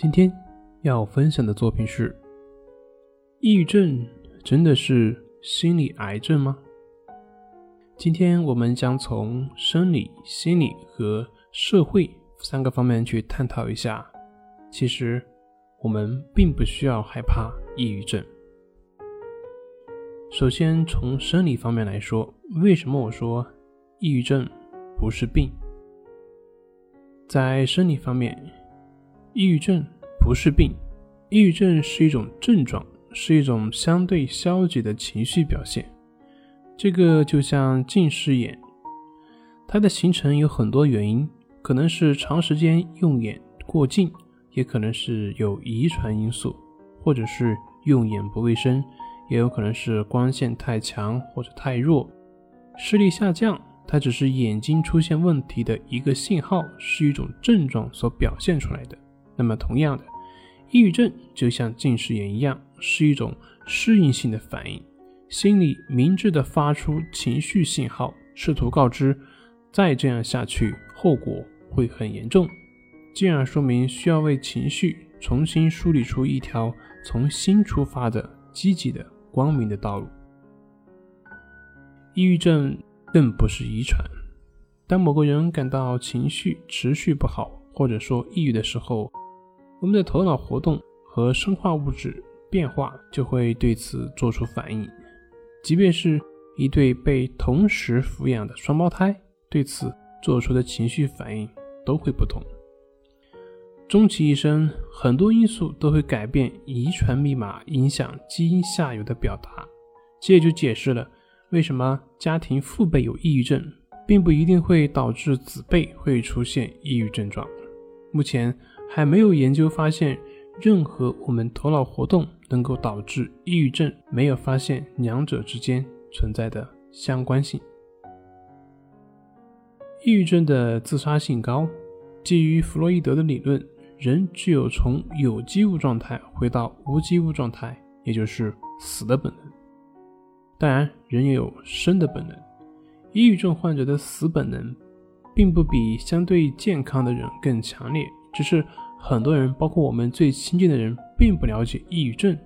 今天要分享的作品是：抑郁症真的是心理癌症吗？今天我们将从生理、心理和社会三个方面去探讨一下。其实我们并不需要害怕抑郁症。首先从生理方面来说，为什么我说抑郁症不是病？在生理方面，抑郁症不是病，抑郁症是一种症状，是一种相对消极的情绪表现。这个就像近视眼，它的形成有很多原因，可能是长时间用眼过近，也可能是有遗传因素，或者是用眼不卫生，也有可能是光线太强或者太弱。视力下降，它只是眼睛出现问题的一个信号，是一种症状所表现出来的。那么同样的，抑郁症就像近视眼一样，是一种适应性的反应，心理明智地发出情绪信号，试图告知再这样下去后果会很严重，进而说明需要为情绪重新梳理出一条从心出发的积极的光明的道路。抑郁症更不是遗传。当某个人感到情绪持续不好，或者说抑郁的时候，我们的头脑活动和生化物质变化就会对此做出反应。即便是一对被同时抚养的双胞胎，对此做出的情绪反应都会不同。终其一生，很多因素都会改变遗传密码，影响基因下游的表达。这也就解释了为什么家庭父辈有抑郁症，并不一定会导致子辈会出现抑郁症状。目前还没有研究发现任何我们头脑活动能够导致抑郁症，没有发现两者之间存在的相关性。抑郁症的自杀性高，基于弗洛伊德的理论，人只有从有机物状态回到无机物状态，也就是死的本能。当然，人也有生的本能。抑郁症患者的死本能并不比相对健康的人更强烈，只是很多人，包括我们最亲近的人，并不了解抑郁症。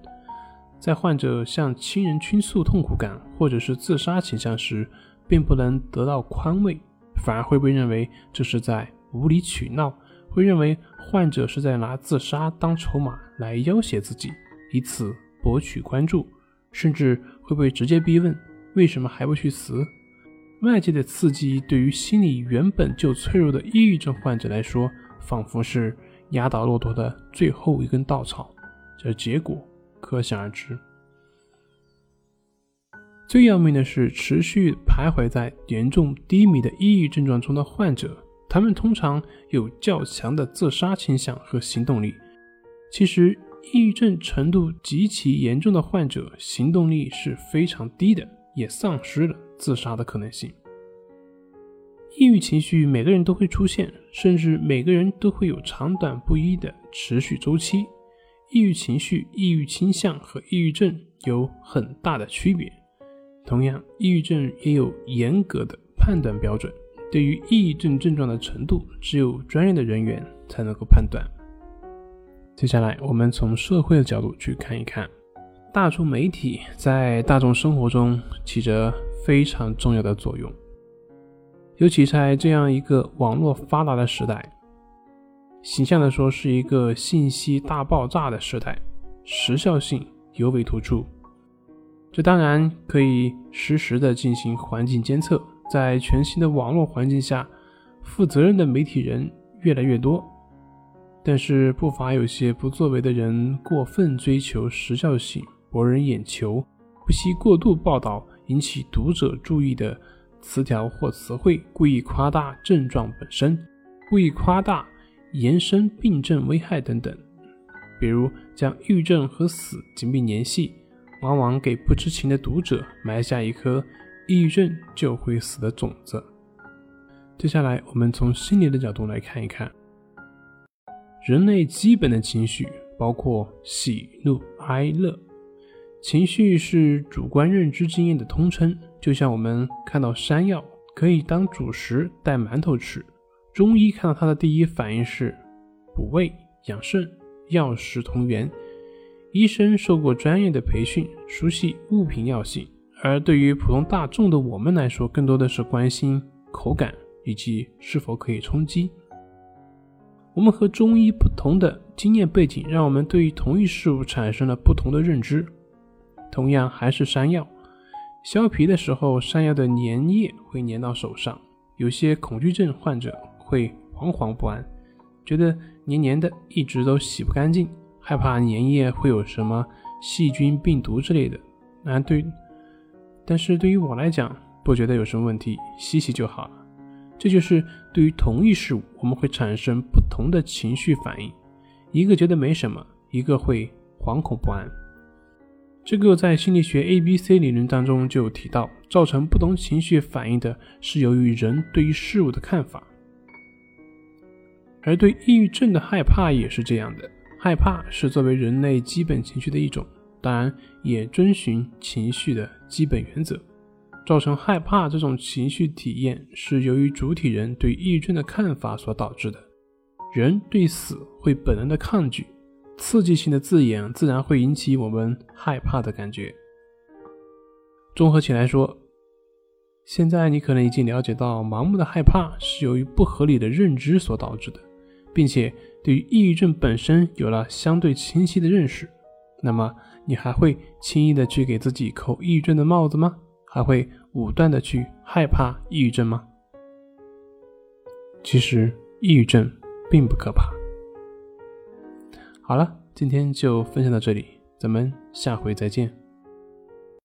在患者向亲人倾诉痛苦感或者是自杀倾向时，并不能得到宽慰，反而会被认为这是在无理取闹，会认为患者是在拿自杀当筹码来要挟自己，以此博取关注，甚至会被直接逼问为什么还不去死。外界的刺激对于心理原本就脆弱的抑郁症患者来说，仿佛是压倒骆驼的最后一根稻草，这结果可想而知。最要命的是，持续徘徊在严重低迷的抑郁症状中的患者，他们通常有较强的自杀倾向和行动力。其实抑郁症程度极其严重的患者，行动力是非常低的，也丧失了自杀的可能性。抑郁情绪每个人都会出现，甚至每个人都会有长短不一的持续周期。抑郁情绪、抑郁倾向和抑郁症有很大的区别。同样，抑郁症也有严格的判断标准，对于抑郁症症状的程度，只有专业的人员才能够判断。接下来我们从社会的角度去看一看。大众媒体在大众生活中起着非常重要的作用，尤其在这样一个网络发达的时代，形象的说是一个信息大爆炸的时代，时效性尤为突出。这当然可以实时的进行环境监测，在全新的网络环境下，负责任的媒体人越来越多，但是不乏有些不作为的人，过分追求时效性，博人眼球，不惜过度报道引起读者注意的词条或词汇，故意夸大症状本身，故意夸大延伸病症危害等等。比如将抑郁症和死紧密联系，往往给不知情的读者埋下一颗抑郁症就会死的种子。接下来我们从心理的角度来看一看。人类基本的情绪包括喜怒哀乐，情绪是主观认知经验的通称，就像我们看到山药可以当主食带馒头吃，中医看到它的第一反应是补胃养肾，药食同源。医生受过专业的培训，熟悉物品药性，而对于普通大众的我们来说，更多的是关心口感以及是否可以充饥。我们和中医不同的经验背景，让我们对于同一事物产生了不同的认知。同样还是山药，削皮的时候山药的粘液会粘到手上，有些恐惧症患者会惶惶不安，觉得黏黏的一直都洗不干净，害怕粘液会有什么细菌病毒之类的。但是对于我来讲，不觉得有什么问题，洗洗就好了。这就是对于同一事物，我们会产生不同的情绪反应，一个觉得没什么，一个会惶恐不安。这个在心理学 ABC 理论当中就有提到，造成不同情绪反应的是由于人对于事物的看法。而对抑郁症的害怕也是这样的，害怕是作为人类基本情绪的一种，当然也遵循情绪的基本原则。造成害怕这种情绪体验，是由于主体人对抑郁症的看法所导致的。人对死会本能的抗拒，刺激性的字眼自然会引起我们害怕的感觉。综合起来说，现在你可能已经了解到，盲目的害怕是由于不合理的认知所导致的，并且对于抑郁症本身有了相对清晰的认识。那么你还会轻易的去给自己扣抑郁症的帽子吗？还会武断的去害怕抑郁症吗？其实抑郁症并不可怕。好了，今天就分享到这里，咱们下回再见。